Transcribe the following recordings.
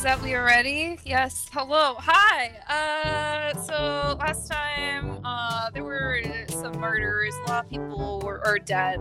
Is that we are ready? Yes. Hello. Hi. So last time there were some murders. A lot of people are dead.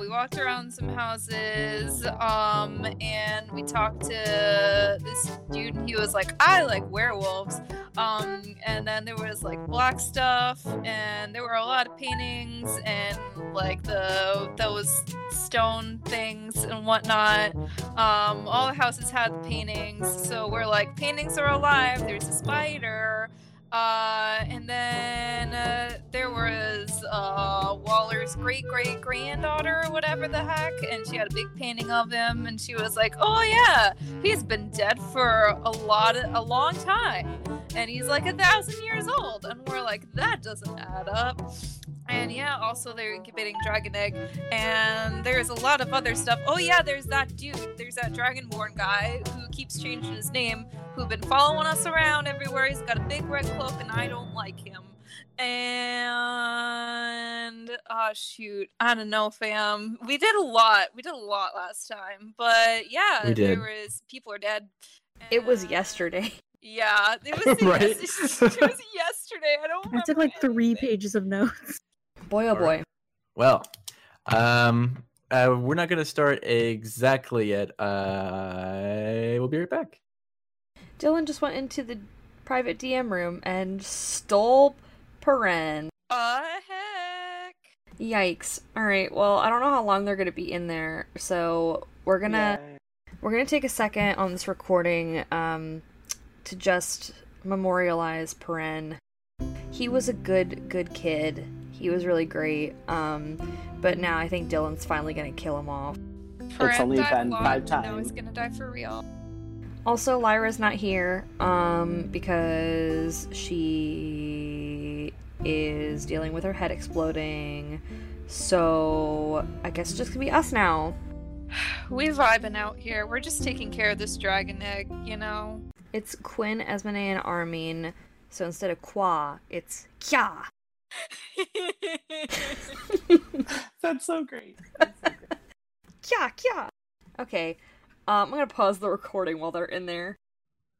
We walked around some houses and we talked to this dude. He was like, I like werewolves. And then there was like black stuff, and there were a lot of paintings and like those stone things and whatnot. All the houses had paintings, so we're like, paintings are alive. There's a spider, and then there was Waller's great-great-granddaughter, whatever the heck, and she had a big painting of him, and she was like, oh yeah, he's been dead for a long time, and he's like 1,000 years old, and we're like, that doesn't add up. And yeah, also they're incubating Dragon Egg, and there's a lot of other stuff. Oh yeah, there's that dude, there's that Dragonborn guy who keeps changing his name, who's been following us around everywhere. He's got a big red cloak, and I don't like him. And shoot, I don't know, fam. We did a lot last time, but yeah, there was people are dead. And... It was yesterday. Yeah, it was right? It was yesterday. I don't. I took like 3 pages of notes. Boy, oh boy. Well, we're not going to start exactly yet. We'll be right back. Dylan just went into the private DM room and stole Peren. Heck. Yikes. All right. Well, I don't know how long they're going to be in there, so we're gonna take a second on this recording. To just memorialize Peren. He was a good kid. He was really great. But now I think Dylan's finally gonna kill him off. It's only been 5 times. Now he's gonna die for real. Also, Lyra's not here because she is dealing with her head exploding. So I guess it's just gonna be us now. We vibing out here. We're just taking care of this Dragon Egg, you know? It's Quinn, Esmenee, and Armin. So instead of Kya, it's Kya. That's so great. Kya, Kya. Okay. I'm going to pause the recording while they're in there.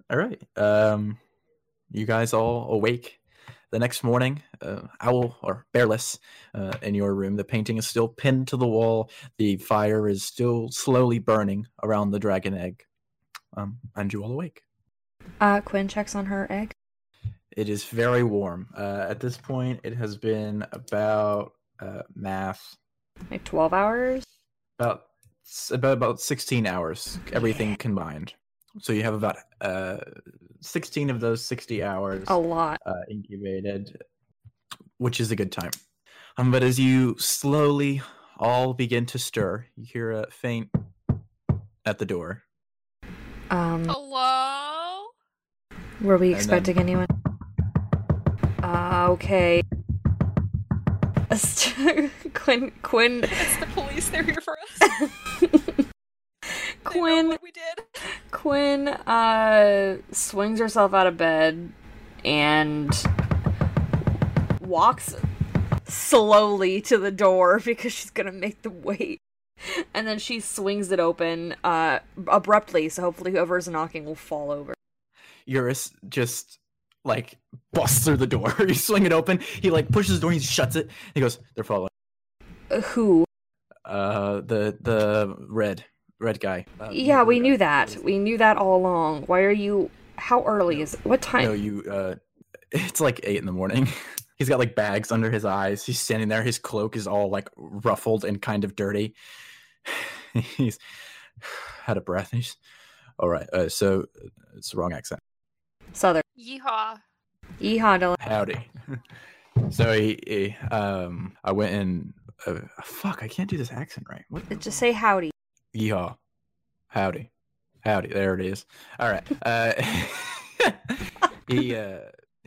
All right. You guys all awake. The next morning, owl or bearless in your room. The painting is still pinned to the wall. The fire is still slowly burning around the Dragon Egg. And you all awake. Quinn checks on her egg. It is very warm. At this point, it has been about math. Like 12 hours? About 16 hours, everything combined. So you have about 16 of those 60 hours. A lot. Incubated, which is a good time. But as you slowly all begin to stir, you hear a faint at the door. Hello? Were we expecting anyone? Okay. Quinn. It's the police. They're here for us. Quinn. They know what we did. Quinn swings herself out of bed and walks slowly to the door because she's gonna make them wait. And then she swings it open abruptly, so hopefully whoever is knocking will fall over. Eurus just, like, busts through the door. You swing it open, he, like, pushes the door, he shuts it, he goes, they're following. Who? The red guy. Yeah, we knew that. We knew that all along. Why are you... How early is it? What time? No, you, it's like 8 a.m. He's got, like, bags under his eyes. He's standing there. His cloak is all, like, ruffled and kind of dirty. He's out of breath. He's all right. So it's the wrong accent. Southern. Yeehaw. Yeehaw. Howdy. So he I went in. Fuck! I can't do this accent right. Just say howdy. Yeehaw. Howdy. Howdy. There it is. All right.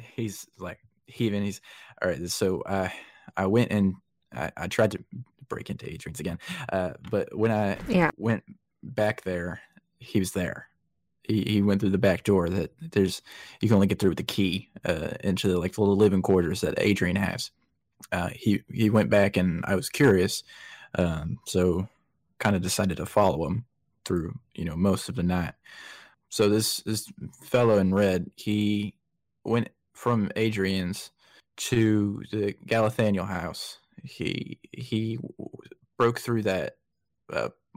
He's like heaving. He's all right. So I went and I tried to break into Adrian's again. But when I went back there, he was there. He went through the back door that you can only get through with the key into the like little living quarters that Adrian has. He went back and I was curious. So kind of decided to follow him through, you know, most of the night. So this fellow in red, he went from Adrian's to the Galathaniel house. He broke through that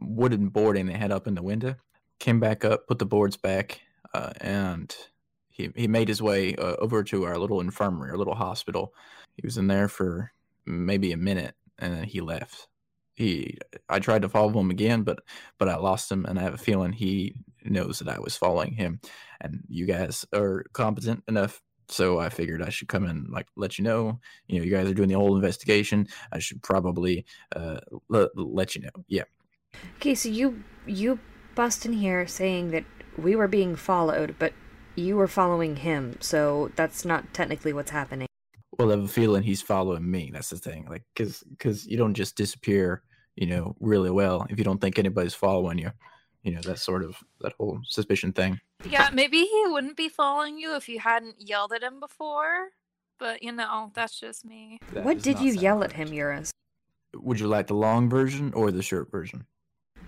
wooden boarding they had up in the window, came back up, put the boards back, and he made his way over to our little infirmary, our little hospital. He was in there for maybe a minute, and then he left. I tried to follow him again, but I lost him, and I have a feeling he knows that I was following him. And you guys are competent enough, so I figured I should come and let you know. You know, you guys are doing the whole investigation. I should probably let you know. Yeah. Okay, so you bust in here saying that we were being followed, but you were following him, so that's not technically what's happening. Well, I have a feeling he's following me. That's the thing. Like, because you don't just disappear, you know, really well if you don't think anybody's following you. You know, that's sort of that whole suspicion thing. Yeah, maybe he wouldn't be following you if you hadn't yelled at him before. But, you know, that's just me. What did you yell at him, Eurus? Would you like the long version or the short version?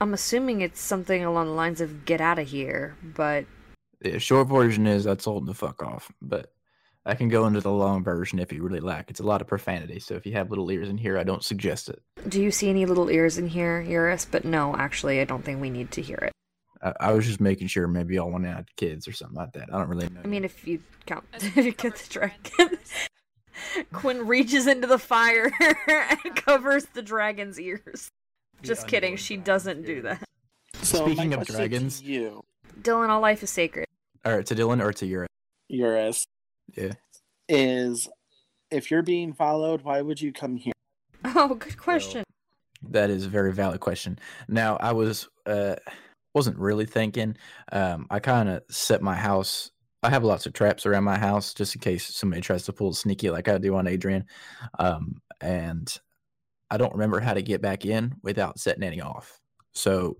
I'm assuming it's something along the lines of get out of here, but... The short version is I told him to fuck off, but... I can go into the long version if you really like. It's a lot of profanity, so if you have little ears in here, I don't suggest it. Do you see any little ears in here, Eurus? But no, actually, I don't think we need to hear it. I was just making sure maybe y'all went out to kids or something like that. I don't really know. I mean, if you count, if you get the dragon. Quinn reaches into the fire and covers the dragon's ears. Just kidding, she doesn't do that. So speaking of dragons. You. Dylan, all life is sacred. All right, to Dylan or to Eurus? Eurus. Yeah. Is if you're being followed, why would you come here? Oh, good question. So, that is a very valid question. Now, I wasn't really thinking. I kind of set my house. I have lots of traps around my house just in case somebody tries to pull sneaky like I do on Adrian. And I don't remember how to get back in without setting any off. So,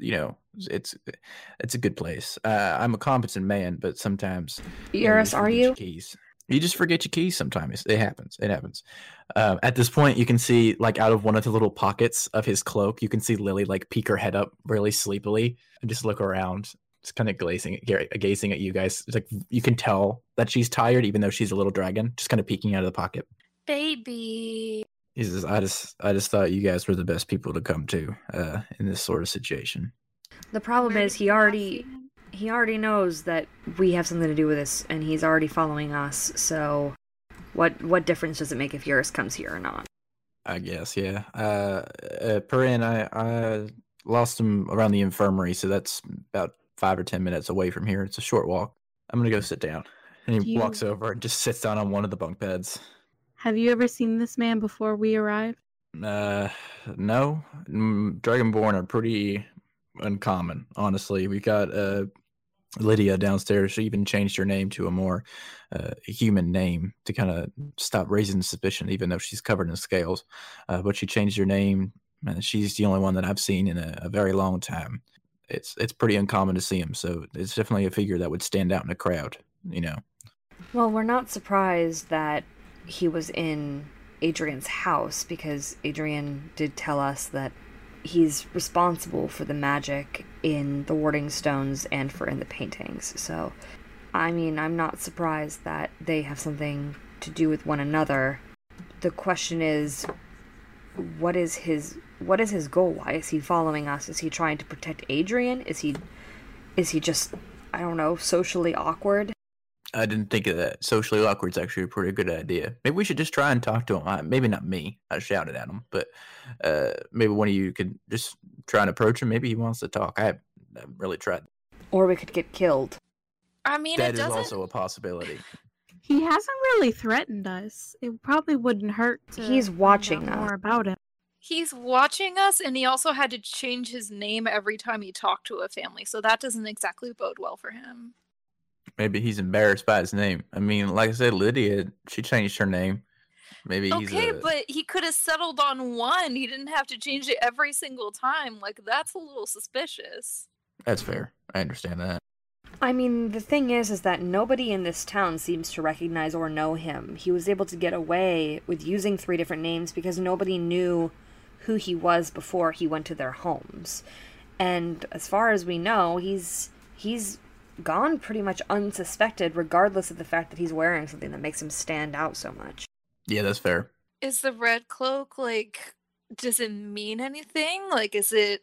you know, it's a good place. I'm a competent man, but sometimes Eurus, are you? You just forget your keys sometimes. It happens. At this point, you can see out of one of the little pockets of his cloak, you can see Lily peek her head up really sleepily and just look around. It's kind of gazing at you guys. It's you can tell that she's tired, even though she's a little dragon, just kind of peeking out of the pocket. Baby. He says, I just thought you guys were the best people to come to in this sort of situation. The problem is he already knows that we have something to do with this, and he's already following us. So, what difference does it make if Eurus comes here or not? I guess, yeah. Peren, I lost him around the infirmary, so that's about 5 or 10 minutes away from here. It's a short walk. I'm gonna go sit down, and he walks over and just sits down on one of the bunk beds. Have you ever seen this man before we arrived? No. Dragonborn are pretty uncommon, honestly. We got Lydia downstairs. She even changed her name to a more human name to kind of stop raising suspicion, even though she's covered in scales. But she changed her name, and she's the only one that I've seen in a very long time. It's pretty uncommon to see him, so it's definitely a figure that would stand out in a crowd, you know. Well, we're not surprised that he was in Adrian's house, because Adrian did tell us that he's responsible for the magic in the warding stones and for in the paintings. So, I mean, I'm not surprised that they have something to do with one another. The question is, what is his goal? Why is he following us? Is he trying to protect Adrian? Is he just, I don't know, socially awkward? I didn't think of that. Socially awkward is actually a pretty good idea. Maybe we should just try and talk to him. Maybe not me. I shouted at him, but maybe one of you could just try and approach him. Maybe he wants to talk. I haven't really tried. Or we could get killed. I mean, that is also a possibility. He hasn't really threatened us. It probably wouldn't hurt to He's watching us. More about him. He's watching us, and he also had to change his name every time he talked to a family, so that doesn't exactly bode well for him. Maybe he's embarrassed by his name. I mean, like I said, Lydia, she changed her name. Maybe he's okay, but he could have settled on one. He didn't have to change it every single time. That's a little suspicious. That's fair. I understand that. I mean, the thing is that nobody in this town seems to recognize or know him. He was able to get away with using 3 different names because nobody knew who he was before he went to their homes. And as far as we know, he's gone pretty much unsuspected, regardless of the fact that he's wearing something that makes him stand out so much. Yeah, that's fair. Is the red cloak, like, does it mean anything? Like, is it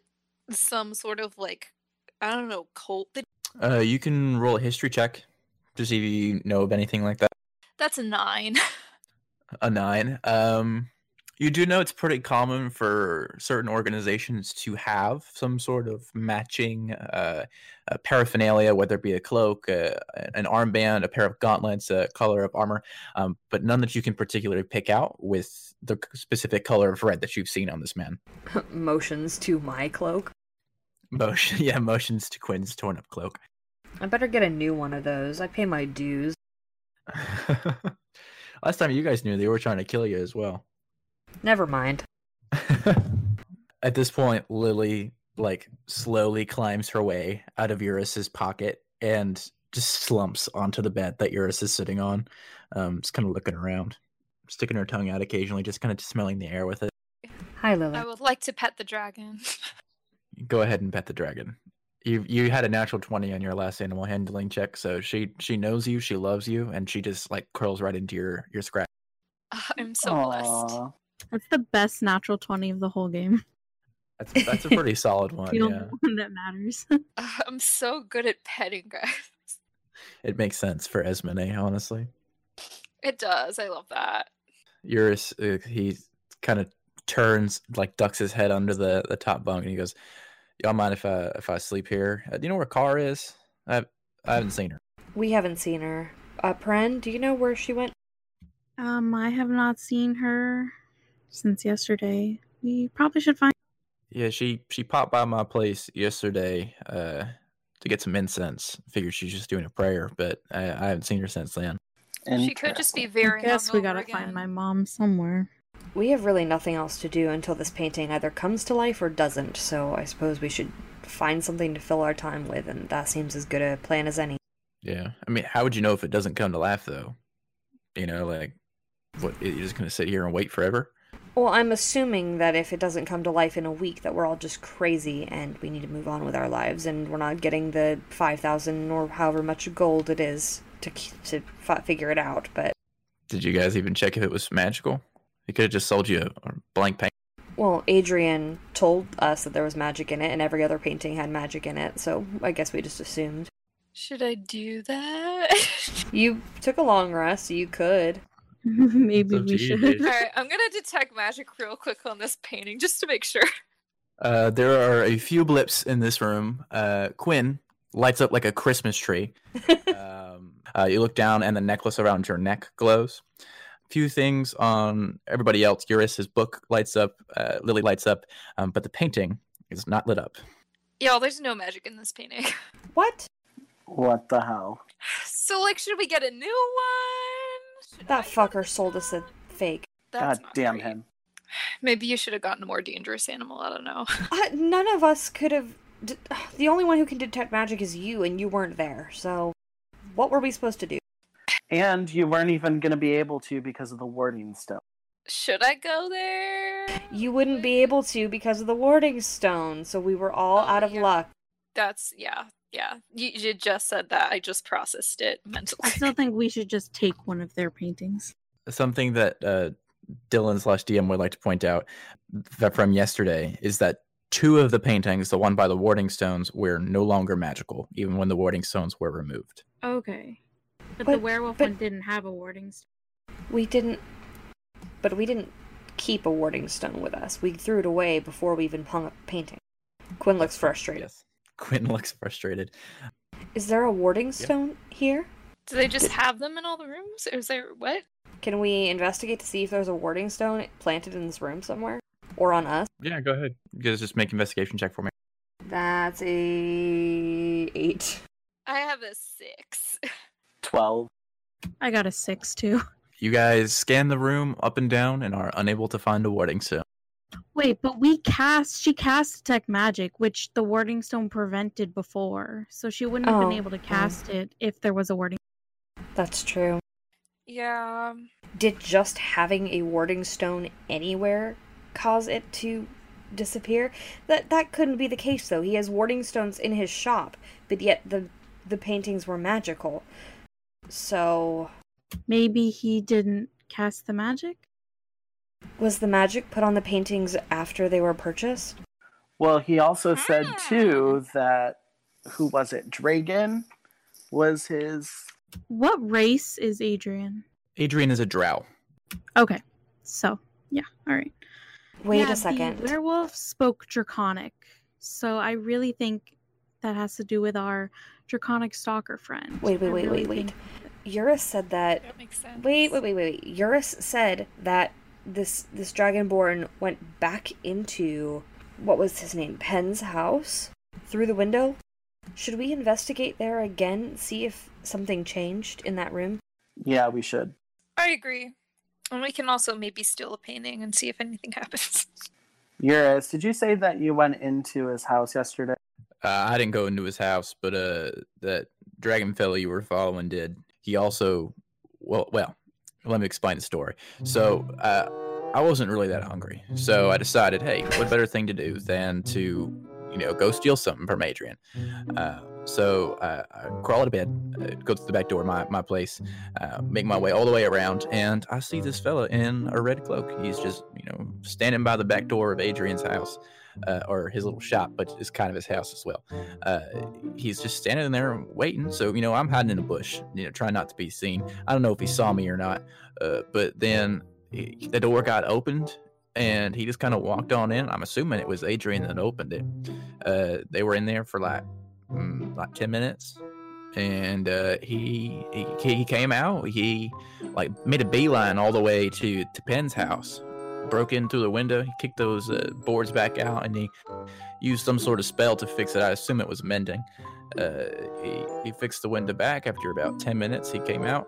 some sort of, like, I don't know, cult? You can roll a history check to see if you know of anything like that. That's a 9. A 9. You do know it's pretty common for certain organizations to have some sort of matching paraphernalia, whether it be a cloak, an armband, a pair of gauntlets, a color of armor, but none that you can particularly pick out with the specific color of red that you've seen on this man. Motions to my cloak? Motions to Quinn's torn-up cloak. I better get a new one of those. I pay my dues. Last time you guys knew, they were trying to kill you as well. Never mind. At this point, Lily, like, slowly climbs her way out of Eurus's pocket and just slumps onto the bed that Eurus is sitting on. Just kind of looking around, sticking her tongue out occasionally, just kind of smelling the air with it. Hi, Lily. I would like to pet the dragon. Go ahead and pet the dragon. You had a natural 20 on your last animal handling check, so she knows you, she loves you, and she just, like, curls right into your scratch. I'm so blessed. That's the best natural 20 of the whole game. That's a pretty solid one. The one that matters. I'm so good at petting, guys. It makes sense for Esmenee, honestly. It does. I love that. Eurus, he kind of turns, like, ducks his head under the top bunk, and he goes, "Y'all mind if I sleep here? Do you know where Kara is? I haven't seen her." We haven't seen her. Peren, do you know where she went? I have not seen her since yesterday. We probably should find. Yeah, she popped by my place yesterday to get some incense. Figured she's just doing a prayer, but I haven't seen her since then. And she could just be very. I guess we gotta find my mom somewhere. We have really nothing else to do until this painting either comes to life or doesn't, so I suppose we should find something to fill our time with, and that seems as good a plan as any. Yeah, I mean, how would you know if it doesn't come to life, though? You know, like, what, you're just going to sit here and wait forever? Well, I'm assuming that if it doesn't come to life in a week, that we're all just crazy, and we need to move on with our lives, and we're not getting the 5,000 or however much gold it is to figure it out, but... Did you guys even check if it was magical? They could have just sold you a blank painting. Well, Adrian told us that there was magic in it, and every other painting had magic in it, so I guess we just assumed. Should I do that? You took a long rest, so you could. Maybe we should. Alright, I'm going to detect magic real quick on this painting, just to make sure. There are a few blips in this room. Quinn lights up like a Christmas tree. You look down, and the necklace around your neck glows. Few things on everybody else. Eurus, his book lights up, Lily lights up, but the painting is not lit up. Y'all, there's no magic in this painting. What? What the hell? So, like, should we get a new one? That fucker sold us a fake. God damn him. Maybe you should have gotten a more dangerous animal, I don't know. None of us could have... The only one who can detect magic is you, and you weren't there, so what were we supposed to do? And you weren't even going to be able to because of the warding stone. Should I go there? You wouldn't be able to because of the warding stone, so we were all out of luck. That's, yeah. You just said that. I just processed it mentally. I still think we should just take one of their paintings. Something that Dylan/DM would like to point out from yesterday is that two of the paintings, the one by the warding stones, were no longer magical, even when the warding stones were removed. Okay. But the werewolf one didn't have a warding stone. We didn't keep a warding stone with us. We threw it away before we even hung up a painting. Quinn looks frustrated. Yes. Quinn looks frustrated. Is there a warding stone here? Do they just have them in all the rooms? Is there what? Can we investigate to see if there's a warding stone planted in this room somewhere? Or on us? Yeah, go ahead. You guys just make an investigation check for me. That's a 8. I have a 6. 12. I got a 6 too. You guys scan the room up and down and are unable to find a warding stone. Wait, but she cast detect magic, which the warding stone prevented before, so she wouldn't have been able to cast it if there was a warding. That's true. Yeah. Did just having a warding stone anywhere cause it to disappear? That couldn't be the case though. He has warding stones in his shop, but yet the the paintings were magical. So... maybe he didn't cast the magic? Was the magic put on the paintings after they were purchased? Well, he also said, too, that... who was it? Dragon was his... What race is Adrian? Adrian is a drow. Okay. So, yeah. All right. Wait a second. The werewolf spoke Draconic. So I really think that has to do with our Draconic stalker friend. Wait. Eurus said that... that makes sense. Wait. Eurus said that this Dragonborn went back into... what was his name? Penn's house? Through the window? Should we investigate there again? See if something changed in that room? Yeah, we should. I agree. And we can also maybe steal a painting and see if anything happens. Eurus, did you say that you went into his house yesterday? I didn't go into his house, but that dragon fellow you were following did. He also... well, let me explain the story. So, I wasn't really that hungry. So I decided, hey, what better thing to do than to... go steal something from Adrian. So I crawl out of bed, go to the back door of my place, make my way all the way around, and I see this fella in a red cloak. He's just, standing by the back door of Adrian's house, or his little shop, but it's kind of his house as well. He's just standing there waiting. So, I'm hiding in a bush, trying not to be seen. I don't know if he saw me or not, but then the door got opened, and he just kind of walked on in. I'm assuming it was Adrian that opened it. They were in there for like 10 minutes. And he came out. He made a beeline all the way to Penn's house. Broke in through the window. He kicked those boards back out. And he used some sort of spell to fix it. I assume it was mending. He fixed the window back. After about 10 minutes, he came out.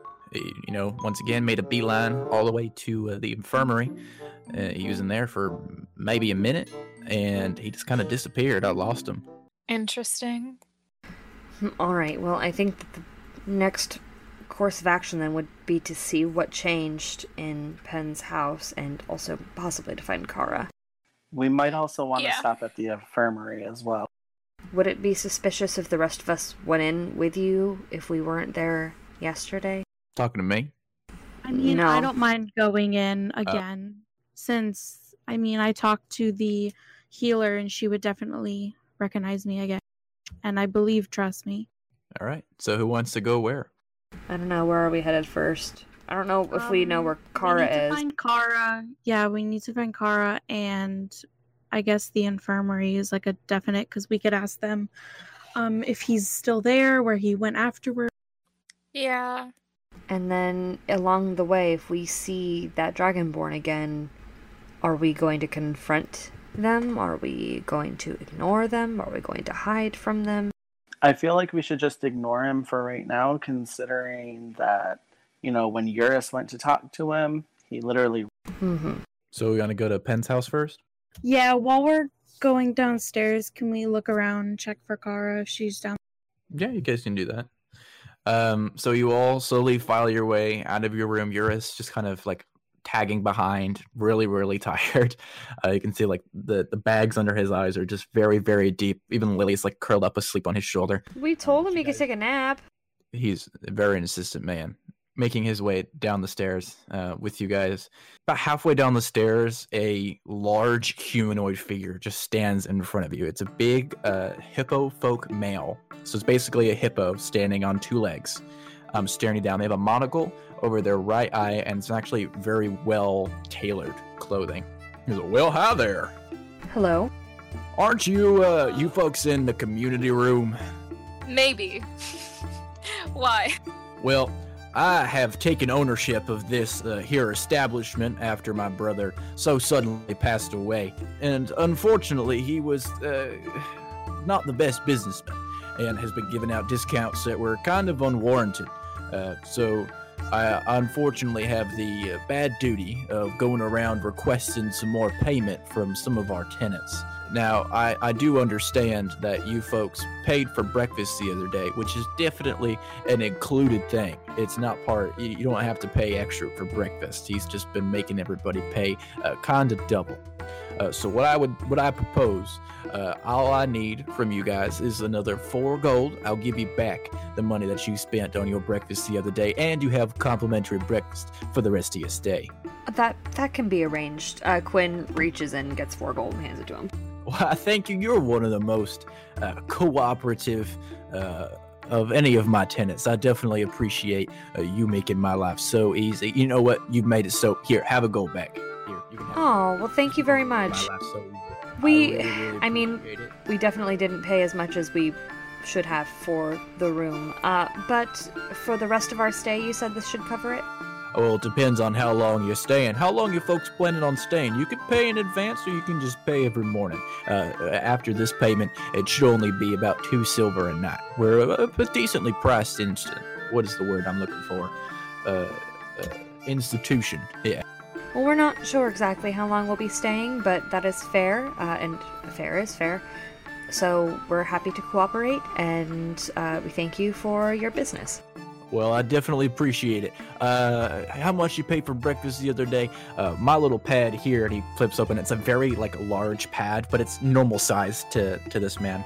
Once again, made a beeline all the way to the infirmary. He was in there for maybe a minute, and he just kind of disappeared. I lost him. Interesting. All right. Well, I think that the next course of action then would be to see what changed in Penn's house, and also possibly to find Kara. We might also want to stop at the infirmary as well. Would it be suspicious if the rest of us went in with you if we weren't there yesterday? Talking to me? I mean, no. I don't mind going in again, since, I talked to the healer and she would definitely recognize me again. And I believe, trust me. All right. So who wants to go where? I don't know. Where are we headed first? I don't know if we know where Kara is. We need to find Kara. Yeah, we need to find Kara. And I guess the infirmary is a definite, because we could ask them if he's still there, where he went afterward. Yeah. And then, along the way, if we see that Dragonborn again, are we going to confront them? Are we going to ignore them? Are we going to hide from them? I feel like we should just ignore him for right now, considering that, when Eurus went to talk to him, he literally... Mm-hmm. So we want to go to Penn's house first? Yeah, while we're going downstairs, can we look around and check for Kara if she's down? Yeah, you guys can do that. So you all slowly file your way out of your room. Eurus just kind of tagging behind, really, really tired. You can see the bags under his eyes are just very, very deep. Even Lily's curled up asleep on his shoulder. We told him he could take a nap. He's a very insistent man. Making his way down the stairs with you guys. About halfway down the stairs, a large humanoid figure just stands in front of you. It's a big hippo folk male. So it's basically a hippo standing on two legs, staring you down. They have a monocle over their right eye, and it's actually very well-tailored clothing. He's like, well, hi there. Hello. Aren't you you folks in the community room? Maybe. Why? Well... I have taken ownership of this here establishment after my brother so suddenly passed away. And unfortunately, he was not the best businessman and has been giving out discounts that were kind of unwarranted. So I unfortunately have the bad duty of going around requesting some more payment from some of our tenants. Now, I do understand that you folks paid for breakfast the other day, which is definitely an included thing. It's not part, you don't have to pay extra for breakfast. He's just been making everybody pay kind of double. So what I propose, all I need from you guys is another 4 gold. I'll give you back the money that you spent on your breakfast the other day, and you have complimentary breakfast for the rest of your stay. That can be arranged. Quinn reaches in, gets 4 gold, and hands it to him. Well, thank you. You're one of the most cooperative of any of my tenants. I definitely appreciate you making my life so easy. You know what? You've made it so... Here, have a gold back. Here, you can have it. Well, thank you very much. So we definitely didn't pay as much as we should have for the room. But for the rest of our stay, you said this should cover it? Well, it depends on how long you're staying. How long you folks planning on staying? You can pay in advance, or you can just pay every morning. After this payment, it should only be about 2 silver a night. We're a decently priced institution. Yeah. Well, we're not sure exactly how long we'll be staying, but that is fair, and fair is fair. So we're happy to cooperate, and we thank you for your business. Well, I definitely appreciate it. How much you paid for breakfast the other day? My little pad here, and he flips open. It's a very large pad, but it's normal size to this man.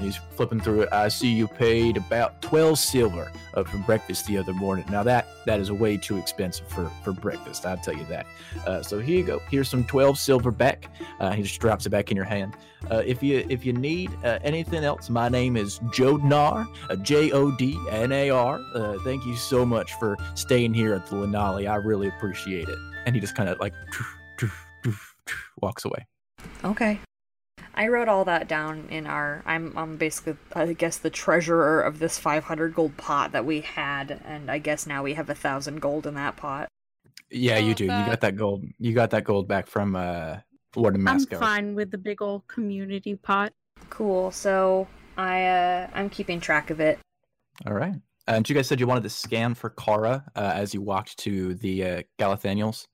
He's flipping through it. I see you paid about 12 silver for breakfast the other morning. Now that is way too expensive for breakfast. I'll tell you that. So here you go. Here's some 12 silver back. He just drops it back in your hand. If you need anything else, my name is Jodnar, Jodnar. Thank you so much for staying here at the Lenali. I really appreciate it. And he just kind of walks away. Okay. I wrote all that down in our... I'm basically, I guess, the treasurer of this 500 gold pot that we had, and I guess now we have 1,000 gold in that pot. Yeah, you do. You got that gold. You got that gold back from Lord of Masco. I'm fine with the big old community pot. Cool. So I'm keeping track of it. All right. And you guys said you wanted to scan for Kara as you walked to the Galathaniels?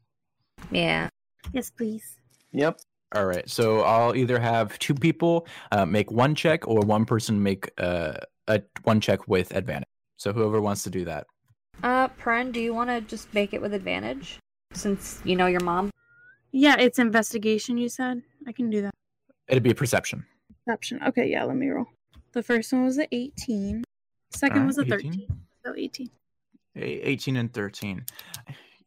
Yeah. Yes, please. Yep. All right. So I'll either have 2 people make 1 check, or 1 person make a 1 check with advantage. So whoever wants to do that. Peren, do you want to just make it with advantage? Since you know your mom? Yeah, it's investigation, you said. I can do that. It'd be perception. Perception. Okay, yeah, let me roll. The first one was an 18. Second was a 13. So 18. 18 and 13.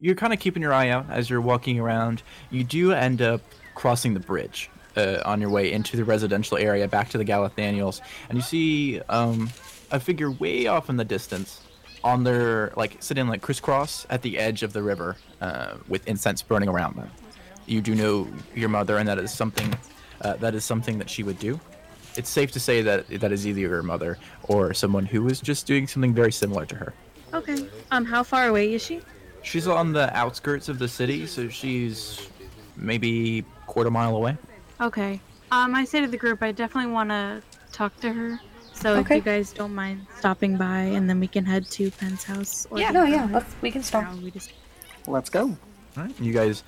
You're kind of keeping your eye out as you're walking around. You do end up crossing the bridge on your way into the residential area, back to the Galathaniels. And you see a figure way off in the distance on their, sitting crisscross at the edge of the river with incense burning around them. You do know your mother, and that is something that she would do. It's safe to say that that is either your mother or someone who is just doing something very similar to her. Okay. How far away is she? She's on the outskirts of the city, so she's maybe 1/4 mile away. Okay. I say to the group, I definitely want to talk to her. So okay. If you guys don't mind stopping by, and then we can head to Penn's house. We can stop. Let's go. All right, you guys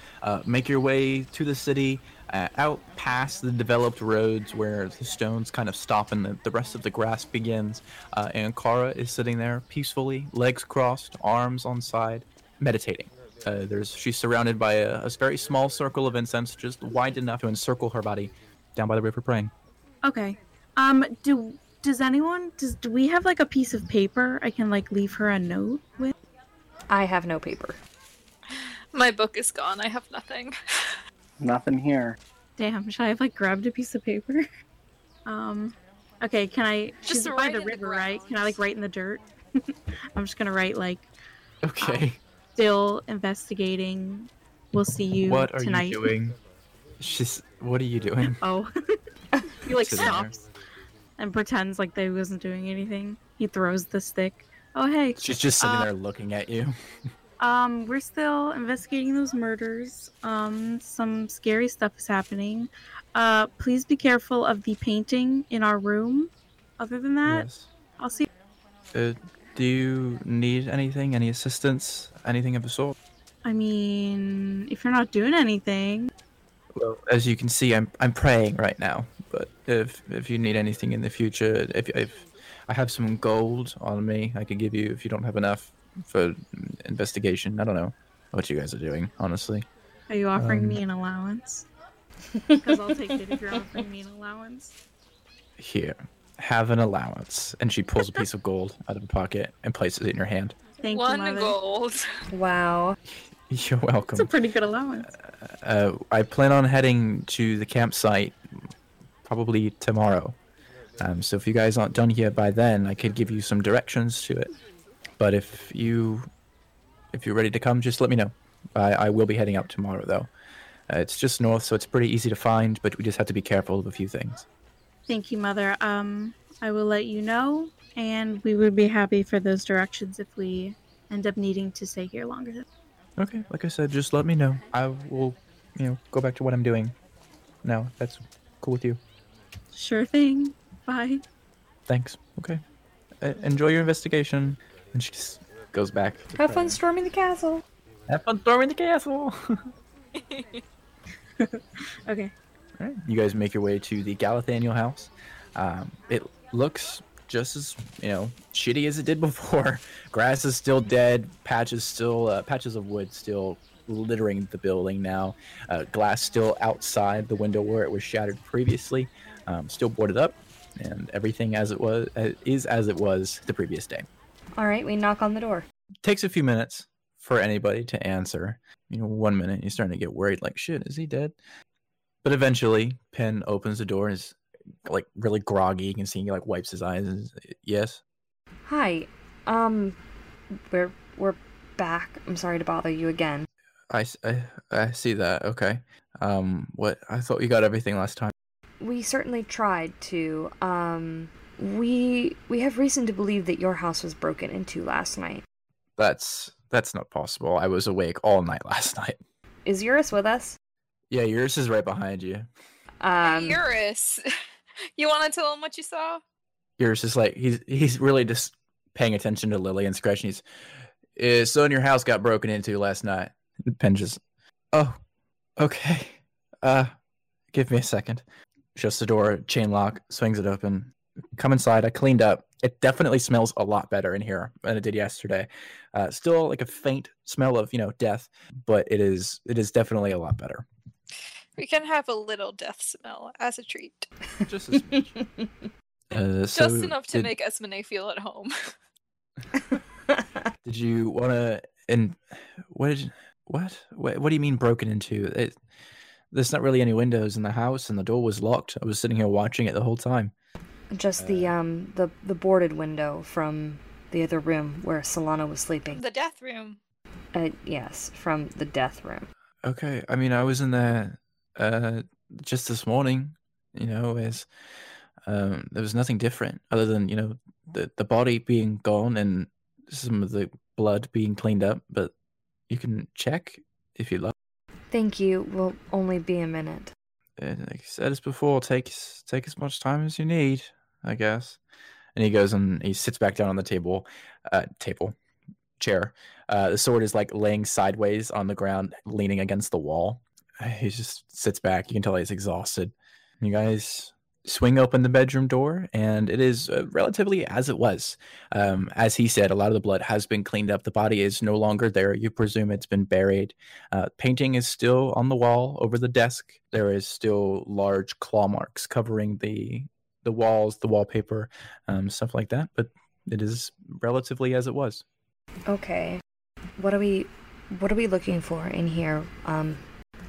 make your way to the city, out past the developed roads where the stones kind of stop and the rest of the grass begins. And Kara is sitting there peacefully, legs crossed, arms on side, meditating. She's surrounded by a very small circle of incense, just wide enough to encircle her body down by the river praying. Okay. Do we have a piece of paper I can leave her a note with? I have no paper. My book is gone. I have nothing. Nothing here. Damn, should I have grabbed a piece of paper? Okay, can I... She's by the river, right? Can I write in the dirt? I'm just gonna write okay. Still investigating. We'll see you tonight. What are you doing? What are you doing? Oh. He stops and pretends they wasn't doing anything. He throws the stick. Oh, hey. She's just sitting there looking at you. We're still investigating those murders. Some scary stuff is happening. Please be careful of the painting in our room. Other than that, yes. I'll see you. Do you need anything? Any assistance? Anything of the sort? I mean, if you're not doing anything. Well, as you can see, I'm praying right now. But if you need anything in the future, if I have some gold on me, I could give you if you don't have enough. For investigation, I don't know what you guys are doing, honestly. Are you offering me an allowance? Because I'll take it if you're offering me an allowance. Here, have an allowance. And she pulls a piece of gold out of her pocket and places it in your hand. Thank you, Mother. Gold. Wow. You're welcome. That's a pretty good allowance. I plan on heading to the campsite probably tomorrow. So if you guys aren't done here by then, I could give you some directions to it. But if you're ready to come, just let me know. I will be heading up tomorrow, though. It's just north, so it's pretty easy to find, but we just have to be careful of a few things. Thank you, Mother. I will let you know, and we would be happy for those directions if we end up needing to stay here longer. Okay, like I said, just let me know. I will, go back to what I'm doing. No, that's cool with you. Sure thing. Bye. Thanks. Okay. Enjoy your investigation. And she just goes back. Have fun storming the castle. Okay. All right. You guys make your way to the Galathaniel house. It looks just as, shitty as it did before. Grass is still dead. Patches of wood still littering the building now. Glass still outside the window where it was shattered previously. Still boarded up, and everything is as it was the previous day. All right, we knock on the door. Takes a few minutes for anybody to answer. 1 minute, you're starting to get worried, like, shit, is he dead? But eventually, Penn opens the door and is, like, really groggy. You can see he, like, wipes his eyes. And, yes? Hi. We're back. I'm sorry to bother you again. I see that. Okay. What? I thought you got everything last time. We certainly tried to. We have reason to believe that your house was broken into last night. That's not possible. I was awake all night last night. Is Eurus with us? Yeah, Eurus is right behind you. Eurus, you want to tell him what you saw? Eurus is like he's really just paying attention to Lily and scratching. So in your house got broken into last night. Penn just, oh, okay. Give me a second. Shuts the door, chain lock, swings it open. Come inside. I cleaned up. It definitely smells a lot better in here than it did yesterday. Still like a faint smell of, death, but it is definitely a lot better. We can have a little death smell as a treat. Just as much. Just enough to make Esmenee feel at home. Did you want to... And what do you mean broken into? There's not really any windows in the house, and the door was locked. I was sitting here watching it the whole time. Just the boarded window from the other room where Solana was sleeping. The death room. Yes, from the death room. Okay, I mean, I was in there just this morning, there was nothing different other than, the body being gone and some of the blood being cleaned up, but you can check if you like. Thank you. Will only be a minute. And like I said as before, take as much time as you need, I guess. And he goes and he sits back down on the chair. The sword is like laying sideways on the ground, leaning against the wall. He just sits back. You can tell he's exhausted. You guys swing open the bedroom door, and it is relatively as it was. As he said, a lot of the blood has been cleaned up. The body is no longer there. You presume it's been buried. Painting is still on the wall over the desk. There is still large claw marks covering the walls, the wallpaper, stuff like that. But it is relatively as it was. Okay, what are we looking for in here?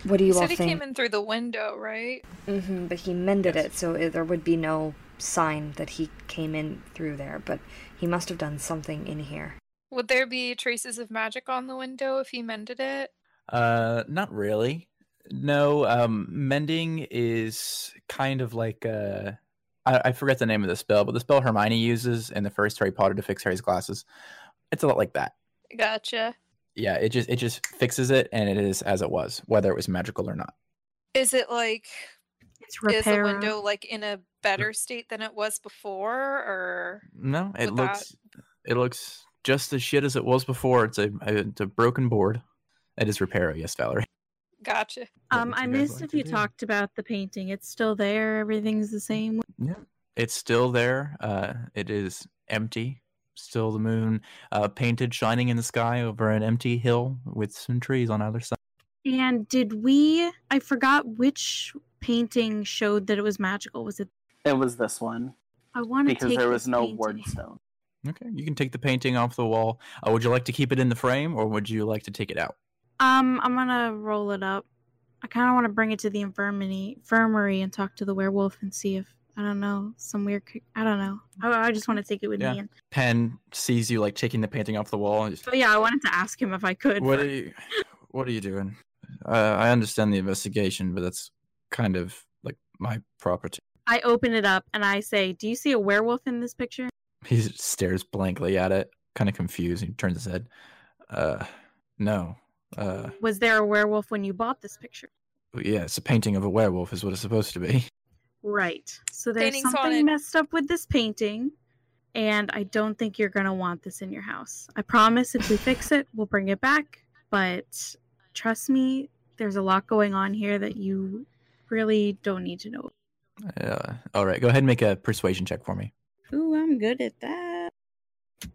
What do you all think? He said he came in through the window, right? Mm-hmm, but he mended it, so there would be no sign that he came in through there, but he must have done something in here. Would there be traces of magic on the window if he mended it? Not really. No, mending is kind of like a... I forget the name of the spell, but the spell Hermione uses in the first Harry Potter to fix Harry's glasses. It's a lot like that. Gotcha. Yeah, it just fixes it, and it is as it was, whether it was magical or not. Is it like, is the window like in a better state than it was before, or no? It looks just as shit as it was before. It's a broken board. It is repair, yes, Valerie. Gotcha. I missed if you talked about the painting. It's still there. Everything's the same. Yeah, it's still there. It is empty. Still the moon painted shining in the sky over an empty hill with some trees on either side. And did we... I forgot which painting showed that it was magical. Was it... It was this one. I want to take because there was no word stone. Okay, you can take the painting off the wall. Would you like to keep it in the frame, or would you like to take it out? I'm gonna roll it up. I kind of want to bring it to the infirmary and talk to the werewolf and see if, I don't know, some weird... I don't know. I just want to take it with me. Penn sees you, like, taking the painting off the wall. And just, I wanted to ask him if I could. What are you doing? I understand the investigation, but that's kind of, like, my property. I open it up, and I say, do you see a werewolf in this picture? He stares blankly at it, kind of confused, and he turns his head. No. Was there a werewolf when you bought this picture? Yeah, it's a painting of a werewolf is what it's supposed to be. Right. So there's Painting's something messed up with this painting, and I don't think you're going to want this in your house. I promise if we fix it, we'll bring it back, but trust me, there's a lot going on here that you really don't need to know. All right, go ahead and make a persuasion check for me. Ooh, I'm good at that.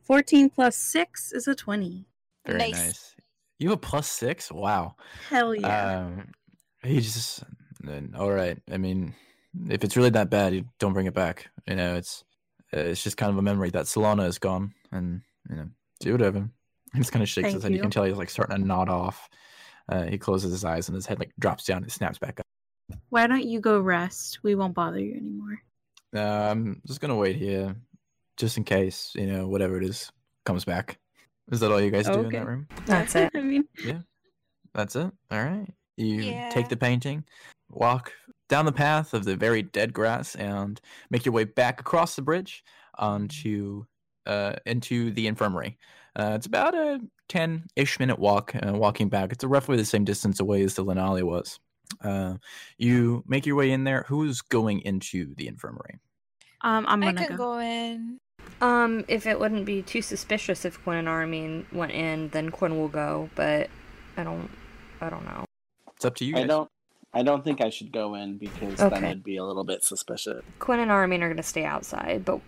14 plus 6 is a 20. Very nice. You have a +6? Wow. Hell yeah. He just... All right. I mean, if it's really that bad, you don't bring it back. You know, it's just kind of a memory that Solana is gone. And, you know, do whatever. He just kind of shakes his head. You can tell he's, like, starting to nod off. He closes his eyes and his head, like, drops down and snaps back up. Why don't you go rest? We won't bother you anymore. I'm just going to wait here just in case, you know, whatever it is comes back. Is that all you guys do in that room? That's it. I mean, yeah, that's it. All right. You take the painting, walk down the path of the very dead grass, and make your way back across the bridge onto into the infirmary. It's about a 10-ish minute walk, walking back. It's roughly the same distance away as the Lenali was. You make your way in there. Who's going into the infirmary? I can go in. If it wouldn't be too suspicious if Quinn and Armin went in, then Quinn will go, but I don't know. It's up to you guys. I don't think I should go in because then I'd be a little bit suspicious. Quinn and Armin are going to stay outside, but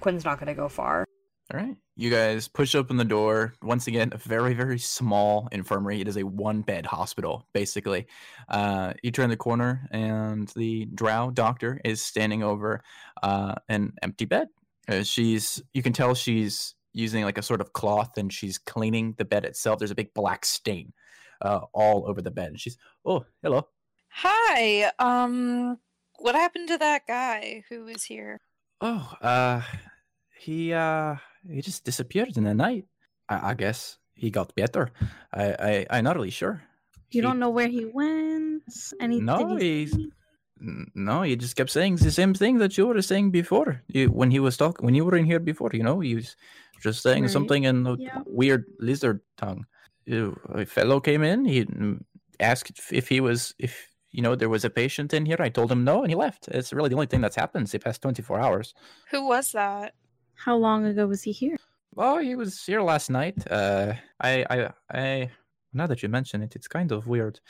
Quinn's not going to go far. All right. You guys push open the door. Once again, a very, very small infirmary. It is a one-bed hospital, basically. You turn the corner, and the drow doctor is standing over an empty bed. You can tell she's using like a sort of cloth and she's cleaning the bed itself. There's a big black stain all over the bed. And she's, oh, hello. Hi. What happened to that guy who was here? Oh, he just disappeared in the night. I guess he got better. I'm not really sure. You don't know where he went? No, he just kept saying the same thing that you were saying before. When you were in here before, you know, he was just saying something in a weird lizard tongue. A fellow came in. He asked if you know there was a patient in here. I told him no, and he left. It's really the only thing that's happened the past 24 hours. Who was that? How long ago was he here? Oh, he was here last night. Now that you mention it, it's kind of weird.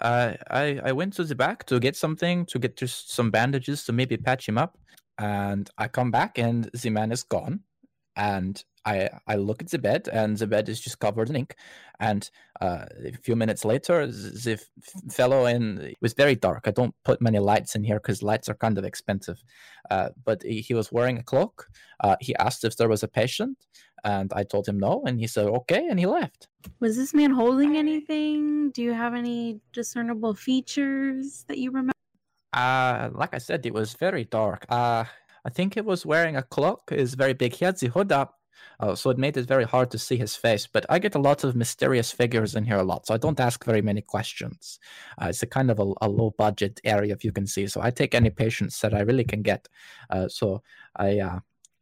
I went to the back to get something, to get just some bandages to maybe patch him up. And I come back and the man is gone. And I look at the bed and the bed is just covered in ink. And a few minutes later, the fellow it was very dark. I don't put many lights in here because lights are kind of expensive. But he was wearing a cloak. He asked if there was a patient. And I told him no, and he said, okay, and he left. Was this man holding anything? Do you have any discernible features that you remember? Like I said, it was very dark. I think he was wearing a cloak. It was very big. He had the hood up, so it made it very hard to see his face. But I get a lot of mysterious figures in here a lot, so I don't ask very many questions. It's a kind of a low-budget area, if you can see. So I take any patients that I really can get.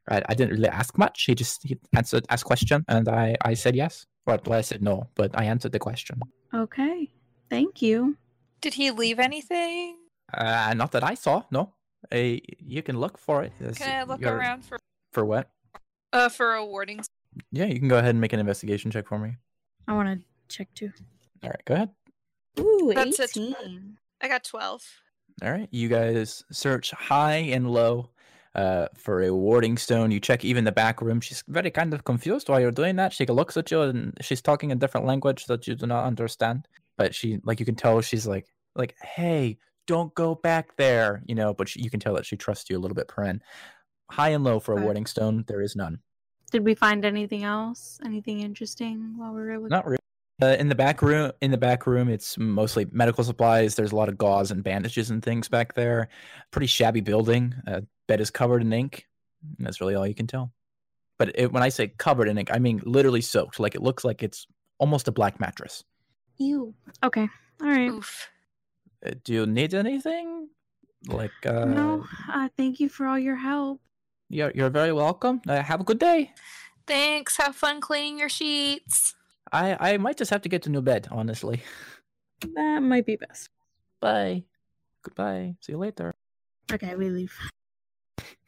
I didn't really ask much. He answered, asked question, and I said yes. Well, I said no, but I answered the question. Okay. Thank you. Did he leave anything? Not that I saw, no. You can look for it. Can I look around for... For what? For a warning. Yeah, you can go ahead and make an investigation check for me. I want to check too. All right, go ahead. Ooh, that's 18. I got 12. All right, you guys search high and low. For a warding stone. You check even the back room. She's very kind of confused while you're doing that. She looks at you and she's talking a different language that you do not understand. But she, like, you can tell she's like, hey, don't go back there, you know. But she, you can tell that she trusts you a little bit, Peren. High and low for a warding stone, there is none. Did we find anything else? Anything interesting while we were looking? Not really. In the back room, it's mostly medical supplies. There's a lot of gauze and bandages and things back there. Pretty shabby building. Bed is covered in ink. And that's really all you can tell. But when I say covered in ink, I mean literally soaked. Like, it looks like it's almost a black mattress. Ew. Okay. All right. Oof. Do you need anything? Like, no. Thank you for all your help. You're very welcome. Have a good day. Thanks. Have fun cleaning your sheets. I might just have to get to new bed, honestly. That might be best. Bye. Goodbye. See you later. Okay, we leave.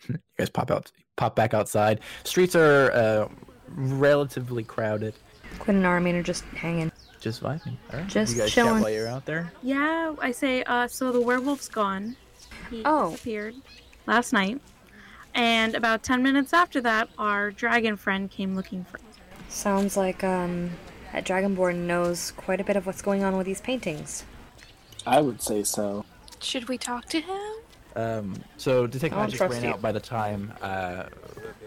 You guys pop back outside. Streets are relatively crowded. Quinn and Armin are just hanging. Just vibing. All right. Just you guys chilling. Chat while you're out there? Yeah, I say, so the werewolf's gone. He disappeared last night. And about 10 minutes after that, our dragon friend came looking for us. Sounds like that Dragonborn knows quite a bit of what's going on with these paintings. I would say so. Should we talk to him? So Detect Magic ran out by the time.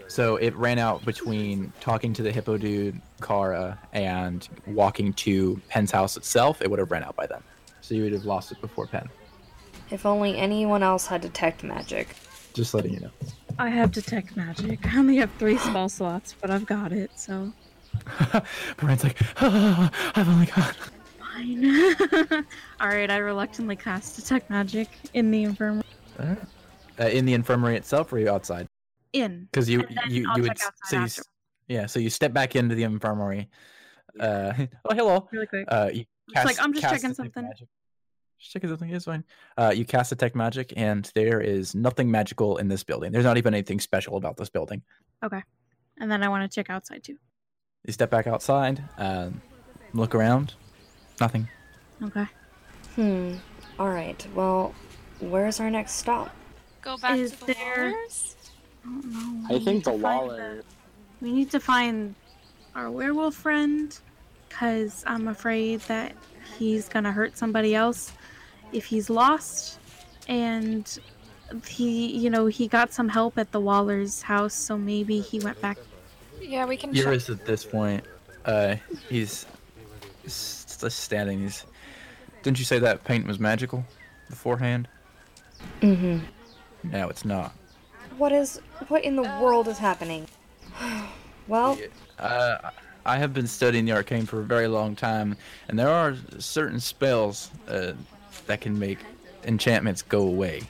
So it ran out between talking to the hippo dude, Kara, and walking to Penn's house itself. It would have ran out by then. So you would have lost it before Penn. If only anyone else had Detect Magic. Just letting you know. I have Detect Magic. I only have 3 spell slots, but I've got it, so... Brian's like, I've only got... Fine. Alright, I reluctantly cast Detect Magic in the infirmary. In the infirmary itself, or are you outside? In. Because you would... So you step back into the infirmary. Oh, hello. Really quick. I'm just checking something. Magic. Just checking something is fine. You cast Detect Magic, and there is nothing magical in this building. There's not even anything special about this building. Okay. And then I want to check outside, too. You step back outside, look around. Nothing. Okay. All right. Well, where's our next stop? Go back to the Wallers? I don't know. I think the Waller. We need to find our werewolf friend, because I'm afraid that he's going to hurt somebody else if he's lost, and he got some help at the Waller's house, so maybe he went back. Yeah, we can. Eurus at this point, he's just standing. Didn't you say that paint was magical beforehand? Mm-hmm. No, it's not. What in the world is happening? Well. I have been studying the arcane for a very long time, and there are certain spells that can make enchantments go away.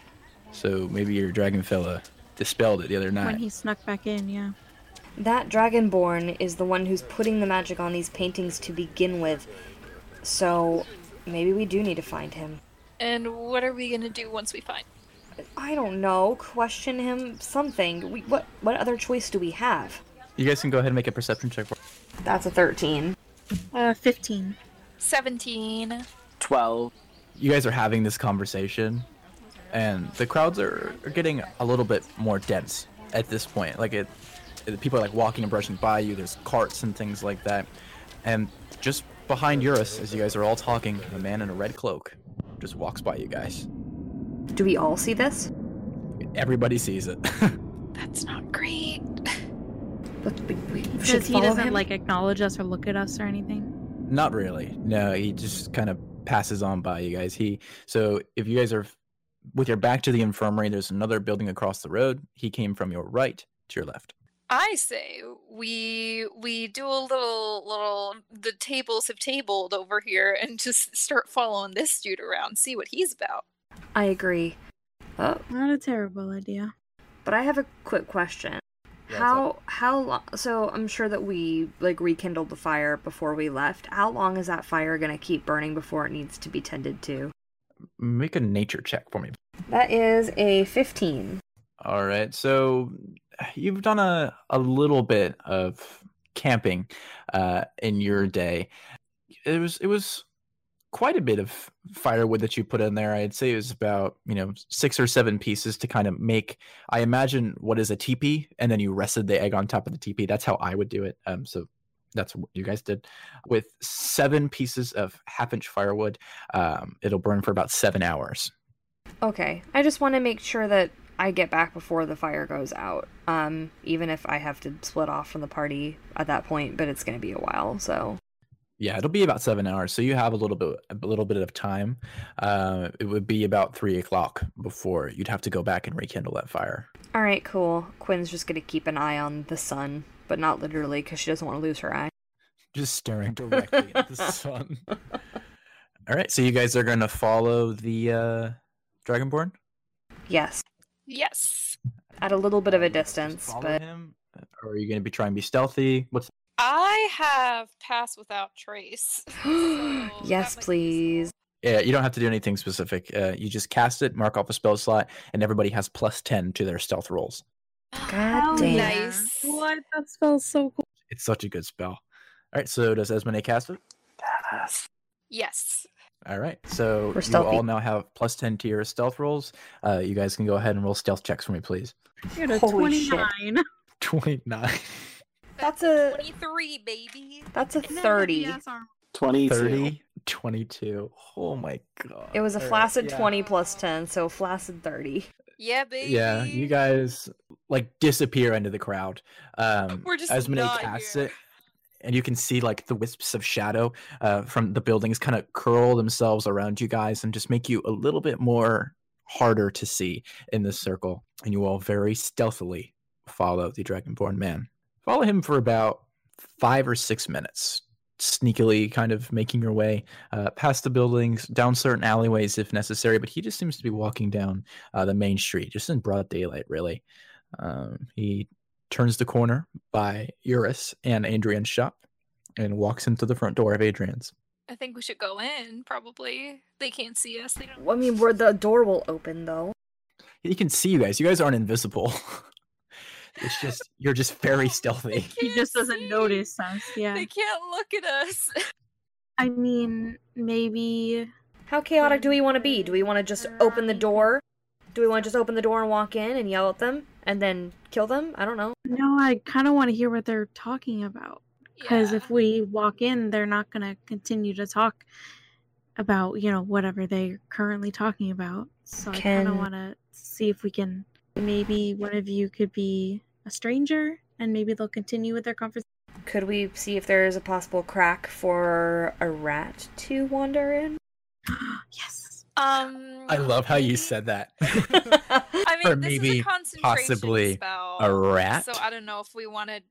So maybe your dragon fella dispelled it the other night. When he snuck back in, yeah. That Dragonborn is the one who's putting the magic on these paintings to begin with, so maybe we do need to find him. And what are we going to do once we find him? I don't know. Question him something. What other choice do we have? You guys can go ahead and make a perception check. That's a 13. 15. 17. 12. You guys are having this conversation, and the crowds are getting a little bit more dense at this point. Like, people are, like, walking and brushing by you. There's carts and things like that. And just behind Eurus, as you guys are all talking, a man in a red cloak just walks by you guys. Do we all see this? Everybody sees it. That's not great. Because he doesn't like acknowledge us or look at us or anything. Not really. No, he just kind of passes on by you guys. So if you guys are with your back to the infirmary, there's another building across the road. He came from your right to your left. I say we do a little. The tables have tabled over here, and just start following this dude around, see what he's about. I agree. Oh. Not a terrible idea. But I have a quick question. Yeah, how long? So I'm sure that we rekindled the fire before we left. How long is that fire gonna keep burning before it needs to be tended to? Make a nature check for me. That is a 15. All right, so you've done a little bit of camping in your day. It was quite a bit of firewood that you put in there. I'd say it was about 6 or 7 pieces to kind of make, I imagine, what is a teepee, and then you rested the egg on top of the teepee. That's how I would do it. So That's what you guys did with 7 pieces of half-inch firewood. It'll burn for about 7 hours. Okay, I just want to make sure that I get back before the fire goes out, even if I have to split off from the party at that point, but it's going to be a while, so... Yeah, it'll be about 7 hours, so you have a little bit of time. It would be about 3 o'clock before you'd have to go back and rekindle that fire. All right, cool. Quinn's just going to keep an eye on the sun, but not literally because she doesn't want to lose her eye. Just staring directly at the sun. All right, so you guys are going to follow the Dragonborn? Yes. Yes. At a little bit of a distance, but... him? Or are you going to be trying to be stealthy? What's... I have Pass Without Trace. So yes, please. Yeah, you don't have to do anything specific. You just cast it, mark off a spell slot, and everybody has +10 to their stealth rolls. God damn. Nice. What? That spell's so cool. It's such a good spell. All right, so does Esmenee cast it? Yes. All right, so you all now have +10 to your stealth rolls. You guys can go ahead and roll stealth checks for me, please. You're at 29. Shit. 29. That's a 23, baby. That's a 30. 22. 30, 22. Oh my god. It was a flaccid 20 +10, so flaccid 30. Yeah, baby. Yeah, you guys like disappear into the crowd. We're just Esmenee casts it, and you can see like the wisps of shadow from the buildings kind of curl themselves around you guys and just make you a little bit more harder to see in this circle. And you all very stealthily follow the Dragonborn man. Follow him for about 5 or 6 minutes, sneakily kind of making your way past the buildings, down certain alleyways if necessary, but he just seems to be walking down the main street, just in broad daylight, really. He turns the corner by Eurus and Adrian's shop and walks into the front door of Adrian's. I think we should go in, probably. They can't see us. They don't... Well, I mean, where the door will open, though. He can see you guys. You guys aren't invisible. It's just, you're just very stealthy. He just doesn't notice us, yeah. They can't look at us. I mean, maybe... How chaotic do we want to be? Do we want to just open the door? Do we want to just open the door and walk in and yell at them? And then kill them? I don't know. No, I kind of want to hear what they're talking about. Because if we walk in, they're not going to continue to talk about, you know, whatever they're currently talking about. So I kind of want to see if we can... Maybe one of you could be a stranger, and maybe they'll continue with their conversation. Could we see if there is a possible crack for a rat to wander in? Yes. I love how you said that. I mean, or this maybe is a concentration possibly spell, a rat. So I don't know if we wanted.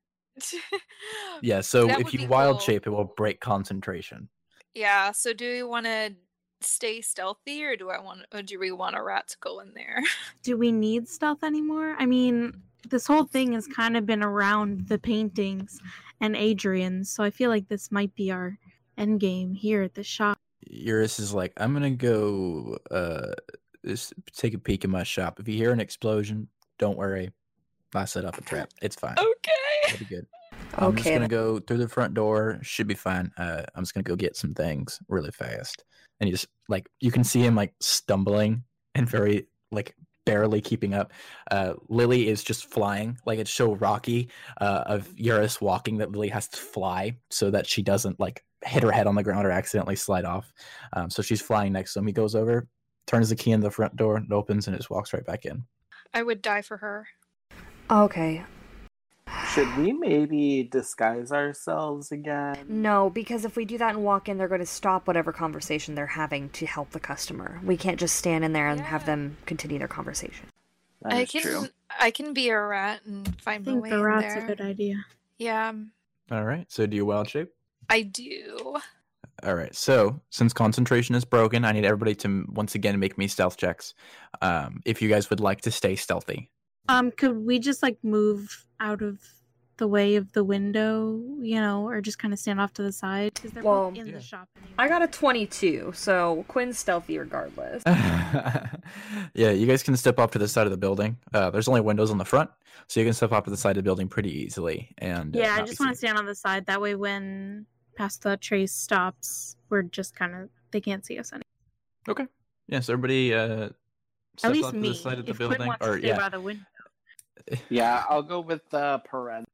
Yeah. So if you wild shape, it will break concentration. Yeah. So do we want to stay stealthy, or do we want a rat to go in there? Do we need stealth anymore? I mean, this whole thing has kind of been around the paintings and Adrian's, so I feel like this might be our end game here at the shop. Eurus is like, I'm gonna go just take a peek in my shop. If you hear an explosion, don't worry, I set up a trap. It's fine. Okay, that'd be good. I'm just gonna go through the front door. Should be fine. I'm just gonna go get some things really fast. And you just like, you can see him like stumbling and very like barely keeping up. Lily is just flying. Like, it's so rocky of Eurus walking that Lily has to fly so that she doesn't like hit her head on the ground or accidentally slide off. So she's flying next to him. He goes over, turns the key in the front door, and opens, and just walks right back in. I would die for her. Okay. Should we maybe disguise ourselves again? No, because if we do that and walk in, they're going to stop whatever conversation they're having to help the customer. We can't just stand in there and have them continue their conversation. That is true. I can be a rat and find my way in there. I think the rat's a good idea. Yeah. All right. So do you wild shape? I do. All right. So since concentration is broken, I need everybody to once again make me stealth checks. If you guys would like to stay stealthy. Could we just like move out of the way of the window, you know, or just kind of stand off to the side? Because they're in the shop anyway. I got a 22, so Quinn's stealthy regardless. Yeah, you guys can step off to the side of the building. There's only windows on the front, so you can step off to the side of the building pretty easily. And yeah, I just want to stand on the side. That way when Pass Without Trace stops, we're just kind of, they can't see us anymore. Okay. Yeah, so everybody step off to the side of the building. Quinn wants to stay by the window. Yeah, I'll go with Peren.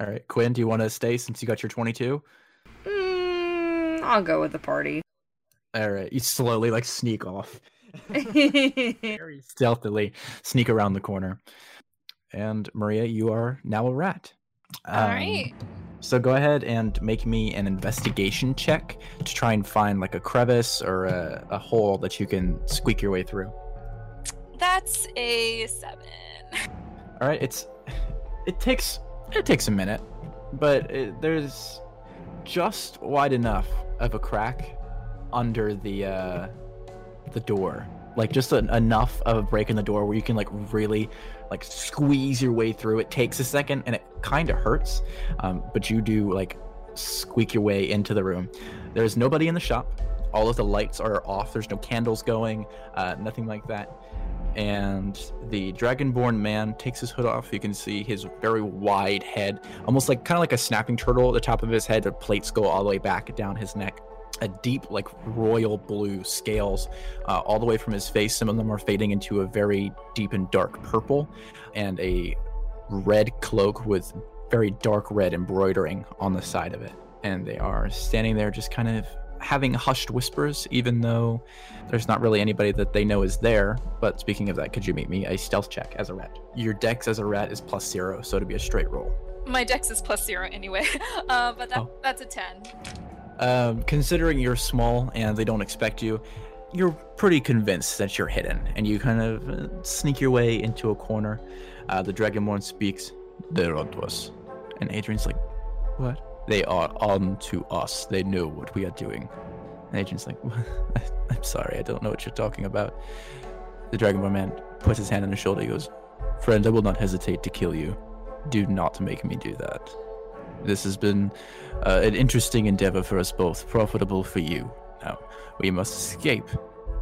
All right, Quinn, do you want to stay since you got your 22? I'll go with the party. All right, you slowly like sneak off. Very stealthily sneak around the corner. And Maria, you are now a rat. All right. So go ahead and make me an investigation check to try and find like a crevice or a hole that you can squeak your way through. That's a 7. All right, it takes a minute, but there's just wide enough of a crack under the door, like just enough of a break in the door where you can like really like squeeze your way through. It takes a second and it kind of hurts, but you do like squeak your way into the room. There's nobody in the shop. All of the lights are off. There's no candles going, nothing like that. And the Dragonborn man takes his hood off. You can see his very wide head, almost like kind of like a snapping turtle. The top of his head, the plates go all the way back down his neck. A deep, like royal blue scales all the way from his face. Some of them are fading into a very deep and dark purple, and a red cloak with very dark red embroidering on the side of it. And they are standing there just kind of having hushed whispers, even though there's not really anybody that they know is there. But speaking of that, could you make me a stealth check as a rat? Your dex as a rat is +0, so it'd be a straight roll. My dex is +0 anyway, but that's a 10. Considering you're small and they don't expect you, you're pretty convinced that you're hidden, and you kind of sneak your way into a corner. The Dragonborn speaks, "They're onto us." And Adrian's like, "What?" "They are onto us. They know what we are doing." And Adrian's like, "I'm sorry, I don't know what you're talking about." The Dragonborn man puts his hand on his shoulder. He goes, "Friend, I will not hesitate to kill you. Do not make me do that. This has been an interesting endeavor for us both, profitable for you. Now, we must escape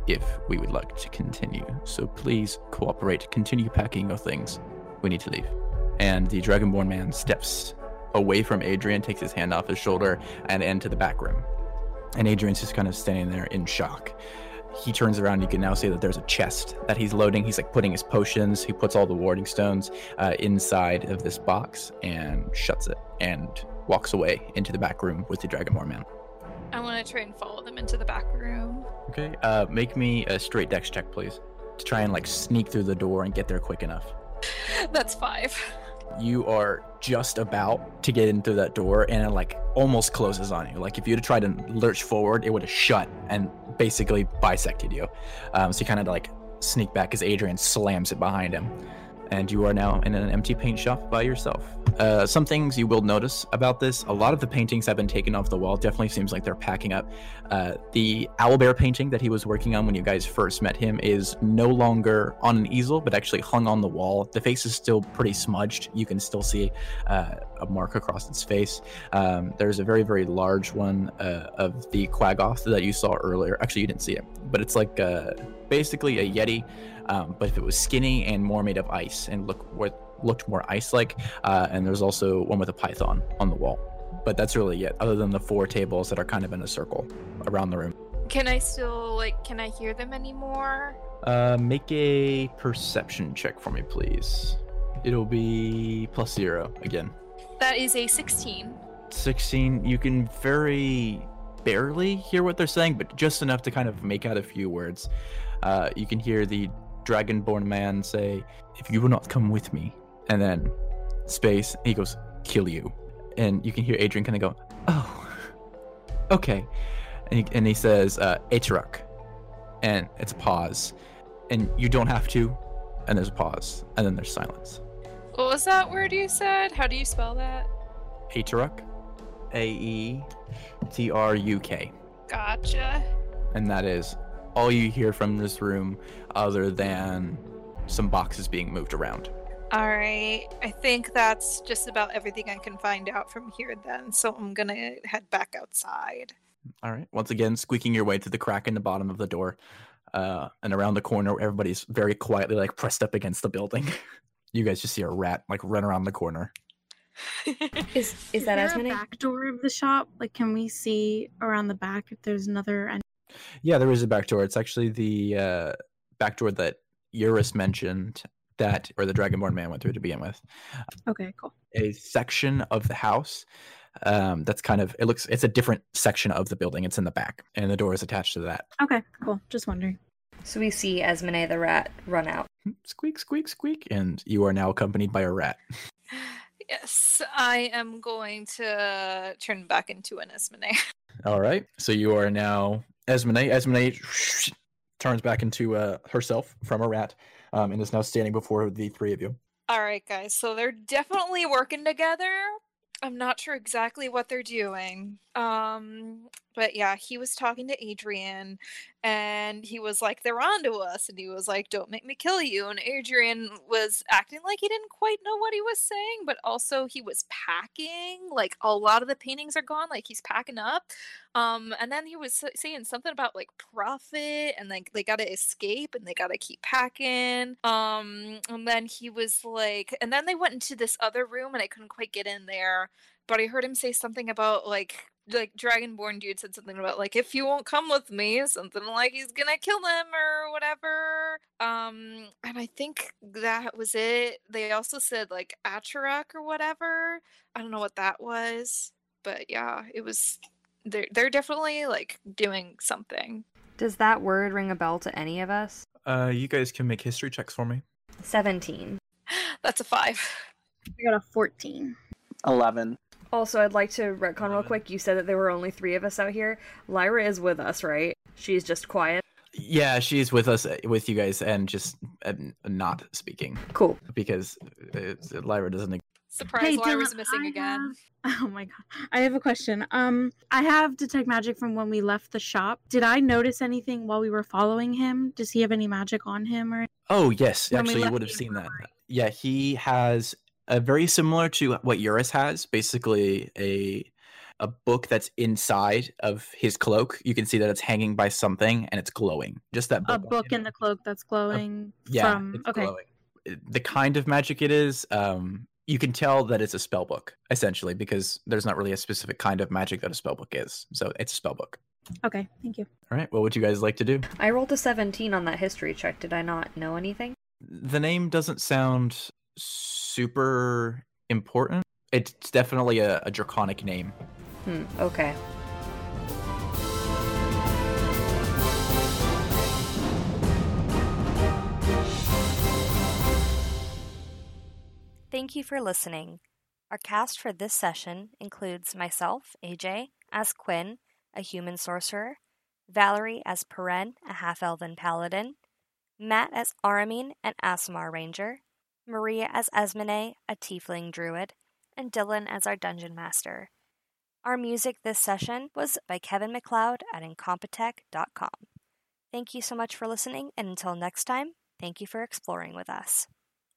if we would like to continue. So please cooperate. Continue packing your things. We need to leave." And the Dragonborn man steps away from Adrian, takes his hand off his shoulder, and into the back room. And Adrian's just kind of standing there in shock. He turns around. You can now see that there's a chest that he's loading. He's like putting his potions. He puts all the warding stones inside of this box and shuts it and walks away into the back room with the Dragonborn man. I want to try and follow them into the back room. Okay. Make me a straight dex check, please, to try and like sneak through the door and get there quick enough. That's 5. You are just about to get in through that door, and it like almost closes on you. Like if you'd have tried to lurch forward, it would have shut and basically bisected you. So you kind of like sneak back as Adrian slams it behind him. And you are now in an empty paint shop by yourself. Some things you will notice about this: a lot of the paintings have been taken off the wall. Definitely seems like they're packing up. The owlbear painting that he was working on when you guys first met him is no longer on an easel, but actually hung on the wall. The face is still pretty smudged. You can still see a mark across its face. There's a very, very large one of the Quaggoth that you saw earlier. Actually, you didn't see it, but it's like basically a Yeti. But if it was skinny and more made of ice and looked more ice-like, and there's also one with a python on the wall. But that's really it, other than the 4 tables that are kind of in a circle around the room. Can I hear them anymore? Make a perception check for me, please. It'll be +0 again. That is a 16. 16, you can very barely hear what they're saying, but just enough to kind of make out a few words. You can hear the Dragonborn man say, "If you will not come with me," and then space, he goes, "kill you." And you can hear Adrian kind of go, "Oh, okay." And he says, "Aetaruk," and it's a pause, and "you don't have to," and there's a pause, and then there's silence. What was that word you said? How do you spell that? Aetaruk, A-E-T-R-U-K. Gotcha. And that is all you hear from this room, other than some boxes being moved around. All right, I think that's just about everything I can find out from here then, so I'm gonna head back outside. All right, once again, squeaking your way to the crack in the bottom of the door, and around the corner where everybody's very quietly like pressed up against the building. You guys just see a rat like run around the corner. Is that as many? Back door of the shop? Like, can we see around the back if there's another entrance? Yeah, there is a back door. It's actually the back door that Eurus mentioned that, or the Dragonborn man went through to begin with. Okay, cool. A section of the house that's kind of, it looks, it's a different section of the building. It's in the back, and the door is attached to that. Okay, cool. Just wondering. So we see Esmenee the rat run out. Squeak, squeak, squeak, and you are now accompanied by a rat. Yes, I am going to turn back into an Esmenee. All right, so you are now Esmenee. Esmenee turns back into herself from a rat and is now standing before the three of you. All right, guys, so they're definitely working together. I'm not sure exactly what they're doing. But yeah, he was talking to Adrian, and he was like, they're on to us. And he was like, don't make me kill you. And Adrian was acting like he didn't quite know what he was saying, but also he was packing. Like, a lot of the paintings are gone. Like, he's packing up. And then he was saying something about, like, profit, and, like, they got to escape, and they got to keep packing. And then he was like, and then they went into this other room, and I couldn't quite get in there. But I heard him say something about, like Dragonborn dude said something about, like, if you won't come with me, something like he's gonna kill them or whatever. And I think that was it. They also said, like, Aetaruk or whatever. I don't know what that was, but yeah, it was, they're definitely, like, doing something. Does that word ring a bell to any of us? You guys can make history checks for me. 17. That's a 5. I got a 14. 11. Also, I'd like to retcon real quick. You said that there were only three of us out here. Lyra is with us, right? She's just quiet. Yeah, she's with us, with you guys, and just not speaking. Cool. Because Lyra doesn't... Surprise, hey, Lyra's missing again. Oh my god. I have a question. I have Detect Magic from when we left the shop. Did I notice anything while we were following him? Does he have any magic on him? Or? Oh, yes. When actually, you would have seen that. Yeah, he has... very similar to what Eurus has, basically a book that's inside of his cloak. You can see that it's hanging by something, and it's glowing. Just that book. A book in the cloak that's glowing. It's okay. Glowing. The kind of magic it is, you can tell that it's a spell book, essentially, because there's not really a specific kind of magic that a spell book is. So it's a spell book. Okay, thank you. All right, what would you guys like to do? I rolled a 17 on that history check. Did I not know anything? The name doesn't sound... super important. It's definitely a draconic name. Okay. Thank you for listening. Our cast for this session includes myself, AJ, as Quinn, a human sorcerer, Valerie as Peren, a half-elven paladin, Matt as Armin, an Asimar ranger, Maria as Esmenee, a tiefling druid, and Dylan as our dungeon master. Our music this session was by Kevin McLeod at incompetech.com. Thank you so much for listening, and until next time, thank you for exploring with us.